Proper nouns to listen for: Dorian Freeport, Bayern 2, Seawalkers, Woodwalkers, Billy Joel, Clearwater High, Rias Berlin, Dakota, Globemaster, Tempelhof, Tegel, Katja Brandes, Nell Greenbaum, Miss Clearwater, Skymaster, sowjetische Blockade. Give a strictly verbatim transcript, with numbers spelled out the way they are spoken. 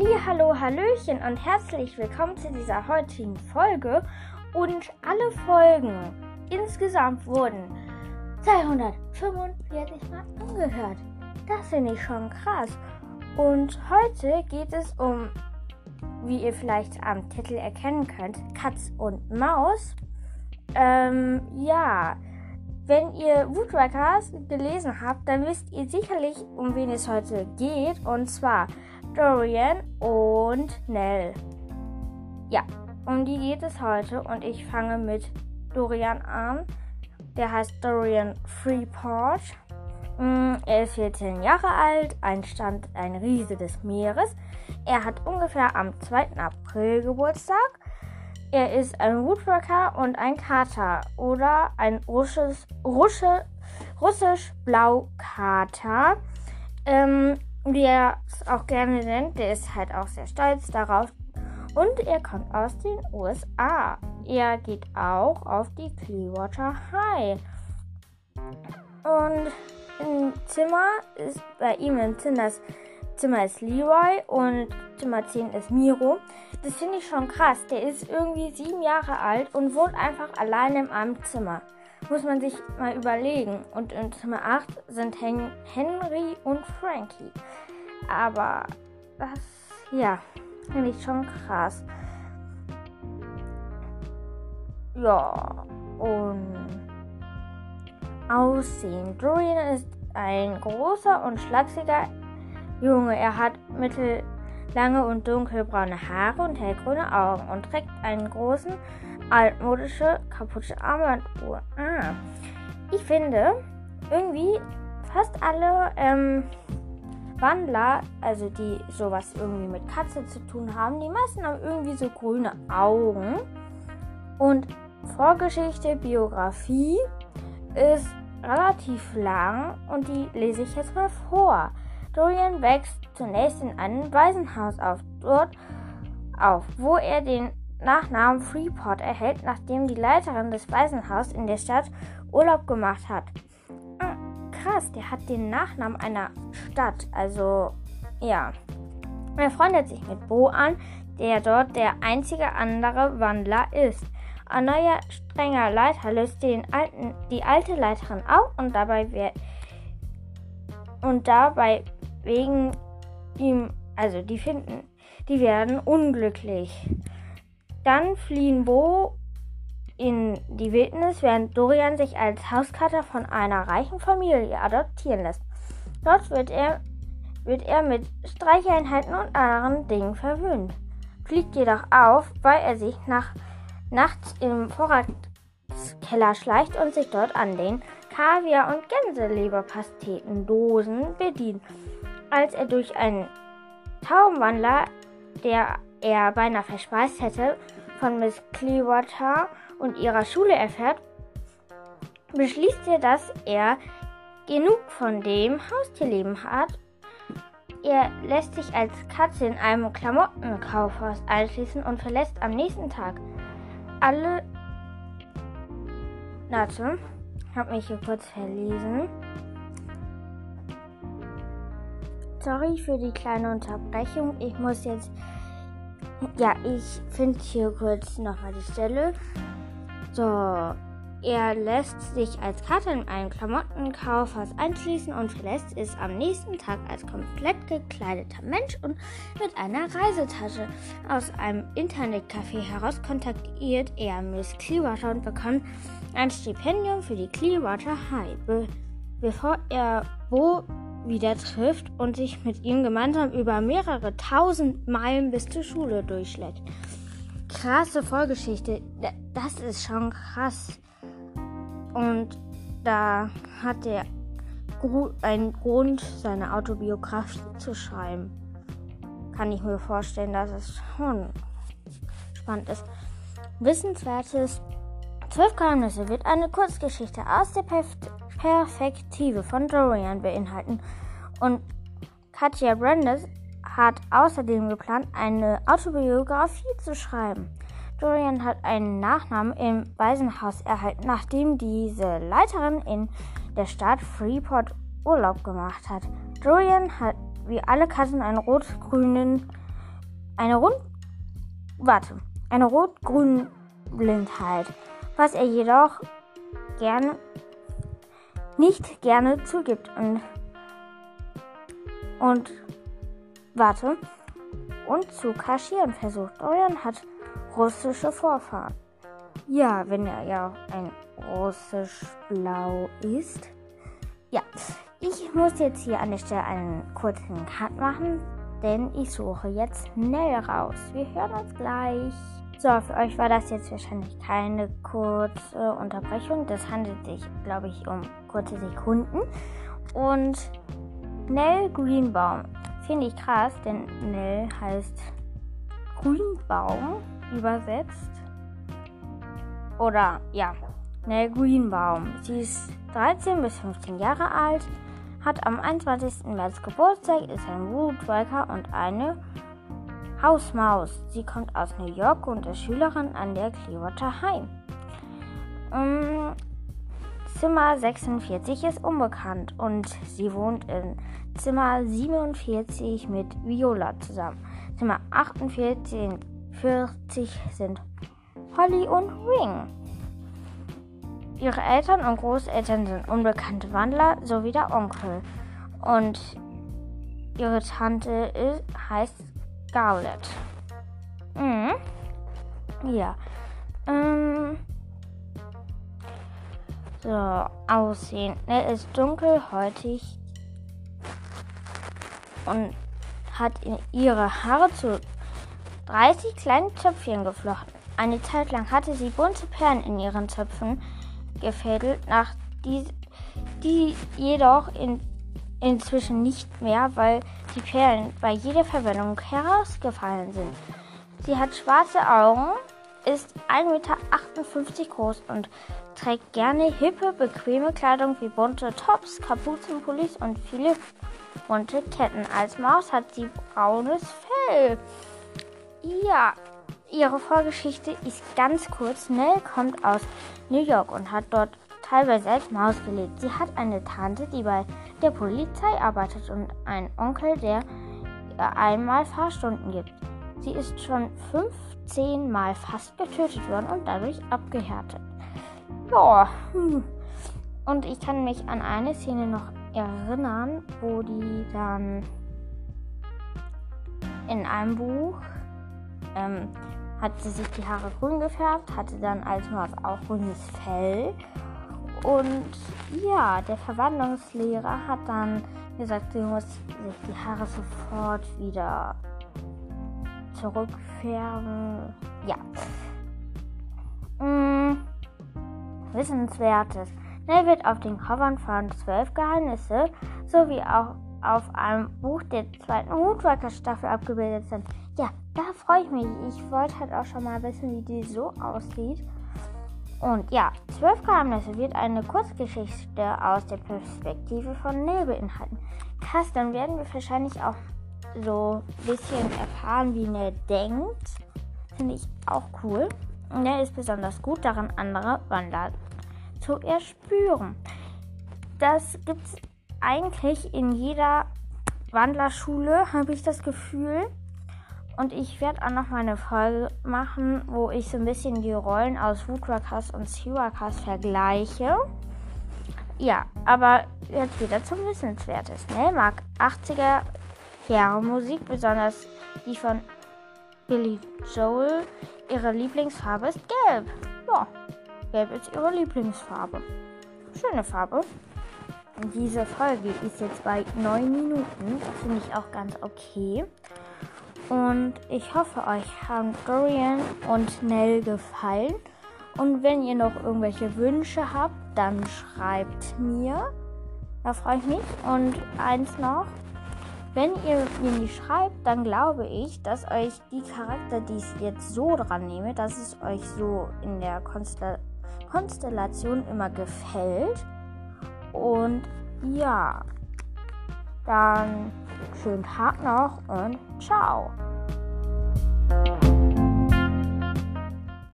Halli, hallo, hallöchen und herzlich willkommen zu dieser heutigen Folge. Und alle Folgen insgesamt wurden zweihundertfünfundvierzig Mal angehört. Das finde ich schon krass. Und heute geht es um, wie ihr vielleicht am Titel erkennen könnt, Katz und Maus. Ähm, ja, wenn ihr Woodwalkers gelesen habt, dann wisst ihr sicherlich, um wen es heute geht. Und zwar Dorian und Nell. Ja, um die geht es heute und ich fange mit Dorian an. Der heißt Dorian Freeport. Er ist vierzehn Jahre alt, ein Stand, ein Riese des Meeres. Er hat ungefähr am zweiten April Geburtstag. Er ist ein Woodworker und ein Kater oder ein russisch, russisch, russisch Blaukater. Ähm, wie er es auch gerne nennt, der ist halt auch sehr stolz darauf. Und er kommt aus den U S A. Er geht auch auf die Clearwater High. Und im Zimmer ist bei ihm im Zimmer ist, Zimmer ist Leroy und Zimmer zehn ist Miro. Das finde ich schon krass. Der ist irgendwie sieben Jahre alt und wohnt einfach alleine in einem Zimmer. Muss man sich mal überlegen. Und in Zimmer acht sind Hen- Henry und Frankie. Aber das, ja, finde ich schon krass. Ja, und Aussehen. Dorian ist ein großer und schlaksiger Junge. Er hat mittellange und dunkelbraune Haare und hellgrüne Augen und trägt einen großen, altmodische, kaputte Armbanduhr. Ah. Ich finde, irgendwie fast alle ähm, Wandler, also die sowas irgendwie mit Katze zu tun haben, die meisten haben irgendwie so grüne Augen. Und Vorgeschichte, Biografie ist relativ lang und die lese ich jetzt mal vor. Dorian wächst zunächst in einem Waisenhaus auf, dort auf, wo er den Nachnamen Freeport erhält, nachdem die Leiterin des Waisenhauses in der Stadt Urlaub gemacht hat. Krass, der hat den Nachnamen einer Stadt, also ja. Er freundet sich mit Bo an, der dort der einzige andere Wandler ist. Ein neuer, strenger Leiter löst den alten, die alte Leiterin auf und dabei, we- und dabei wegen ihm, also die finden, die werden unglücklich. Dann fliehen Bo in die Wildnis, während Dorian sich als Hauskater von einer reichen Familie adoptieren lässt. Dort wird er, wird er mit Streicheinheiten und anderen Dingen verwöhnt. Fliegt jedoch auf, weil er sich nach nachts im Vorratskeller schleicht und sich dort an den Kaviar- und Gänseleberpastetendosen bedient. Als er durch einen Taubenwandler, der er beinahe verspeist hätte, von Miss Clearwater und ihrer Schule erfährt, beschließt er, dass er genug von dem Haustierleben hat. Er lässt sich als Katze in einem Klamottenkaufhaus einschließen und verlässt am nächsten Tag alle... Warte, hab mich hier kurz verlesen. Sorry für die kleine Unterbrechung. Ich muss jetzt... Ja, ich finde hier kurz nochmal die Stelle. So, er lässt sich als Kater in einem Klamottenkaufhaus einschließen und verlässt es am nächsten Tag als komplett gekleideter Mensch und mit einer Reisetasche. Aus einem Internetcafé heraus kontaktiert er Miss Clearwater und bekommt ein Stipendium für die Clearwater High, be- bevor er Bo wieder trifft und sich mit ihm gemeinsam über mehrere tausend Meilen bis zur Schule durchschlägt. Krasse Vorgeschichte. Das ist schon krass. Und da hat er einen Grund, seine Autobiografie zu schreiben. Kann ich mir vorstellen, dass es schon spannend ist. Wissenswertes zwölf Geheimnisse wird eine Kurzgeschichte aus der Perf- Perspektive von Dorian beinhalten. Und Katja Brandes hat außerdem geplant, eine Autobiografie zu schreiben. Dorian hat einen Nachnamen im Waisenhaus erhalten, nachdem diese Leiterin in der Stadt Freeport Urlaub gemacht hat. Dorian hat wie alle Katzen einen rot-grünen Eine rund... Warte. Eine rot-grüne Blindheit, was er jedoch gerne... nicht gerne zugibt und... und... warte... und zu kaschieren versucht. Dorian hat russische Vorfahren. Ja, wenn er ja ein russisch-blau ist. Ja, ich muss jetzt hier an der Stelle einen kurzen Cut machen, denn ich suche jetzt Nell raus. Wir hören uns gleich. So, für euch war das jetzt wahrscheinlich keine kurze Unterbrechung. Das handelt sich, glaube ich, um kurze Sekunden. Und Nell Greenbaum finde ich krass, denn Nell heißt Greenbaum übersetzt. Oder, ja, Nell Greenbaum. Sie ist dreizehn bis fünfzehn Jahre alt, hat am einundzwanzigsten März Geburtstag, ist ein Woodwalker und eine Hausmaus. Sie kommt aus New York und ist Schülerin an der Clearwater High. Um, Zimmer sechsundvierzig ist unbekannt und sie wohnt in Zimmer siebenundvierzig mit Viola zusammen. Zimmer achtundvierzig und vierzig sind Holly und Wing. Ihre Eltern und Großeltern sind unbekannte Wandler sowie der Onkel. Und ihre Tante ist, heißt Scarlett. Mhm. Ja. Ähm. So, Aussehen. Er ist dunkelhäutig und hat in ihre Haare zu dreißig kleinen Zöpfchen geflochten. Eine Zeit lang hatte sie bunte Perlen in ihren Zöpfen gefädelt, nach die, die jedoch in, inzwischen nicht mehr, weil die Perlen bei jeder Verwendung herausgefallen sind. Sie hat schwarze Augen, ist ein Meter achtundfünfzig groß und trägt gerne hippe, bequeme Kleidung wie bunte Tops, Kapuzenpullis und viele bunte Ketten. Als Maus hat sie braunes Fell. Ja, ihre Vorgeschichte ist ganz kurz. Nell kommt aus New York und hat dort teilweise als Maus gelebt. Sie hat eine Tante, die bei der Polizei arbeitet und einen Onkel, der ihr einmal Fahrstunden gibt. Sie ist schon fünfzehn Mal fast getötet worden und dadurch abgehärtet. Ja, und ich kann mich an eine Szene noch erinnern, wo die dann in einem Buch ähm, hat sie sich die Haare grün gefärbt, hatte dann als Maus auch grünes Fell. Und ja, der Verwandlungslehrer hat dann gesagt, sie muss sich die Haare sofort wieder zurückfärben. Ja. Mm, Wissenswertes. Nell wird auf den Covern von zwölf Geheimnisse sowie auch auf einem Buch der zweiten Woodwalker-Staffel abgebildet sind. Ja, da freue ich mich. Ich wollte halt auch schon mal wissen, wie die so aussieht. Und ja, zwölf Geheimnisse wird eine Kurzgeschichte aus der Perspektive von Nell beinhalten. Krass, dann werden wir wahrscheinlich auch so ein bisschen erfahren, wie Nell denkt. Finde ich auch cool. Nell ist besonders gut darin, andere Wandler zu erspüren. Das gibt es eigentlich in jeder Wandlerschule, habe ich das Gefühl. Und ich werde auch noch mal eine Folge machen, wo ich so ein bisschen die Rollen aus Woodwalkers und Seawalkers vergleiche. Ja, aber jetzt wieder zum Wissenswertes. Nell mag achtziger Jahre Musik, besonders die von Billy Joel. Ihre Lieblingsfarbe ist gelb. Ja, gelb ist ihre Lieblingsfarbe. Schöne Farbe. Diese Folge ist jetzt bei neun Minuten. Das finde ich auch ganz okay. Und ich hoffe, euch haben Dorian und Nell gefallen. Und wenn ihr noch irgendwelche Wünsche habt, dann schreibt mir. Da freue ich mich. Und eins noch. Wenn ihr mir nicht schreibt, dann glaube ich, dass euch die Charakter, die ich jetzt so dran nehme, dass es euch so in der Konstell- Konstellation immer gefällt. Und ja, dann schönen Tag noch und ciao.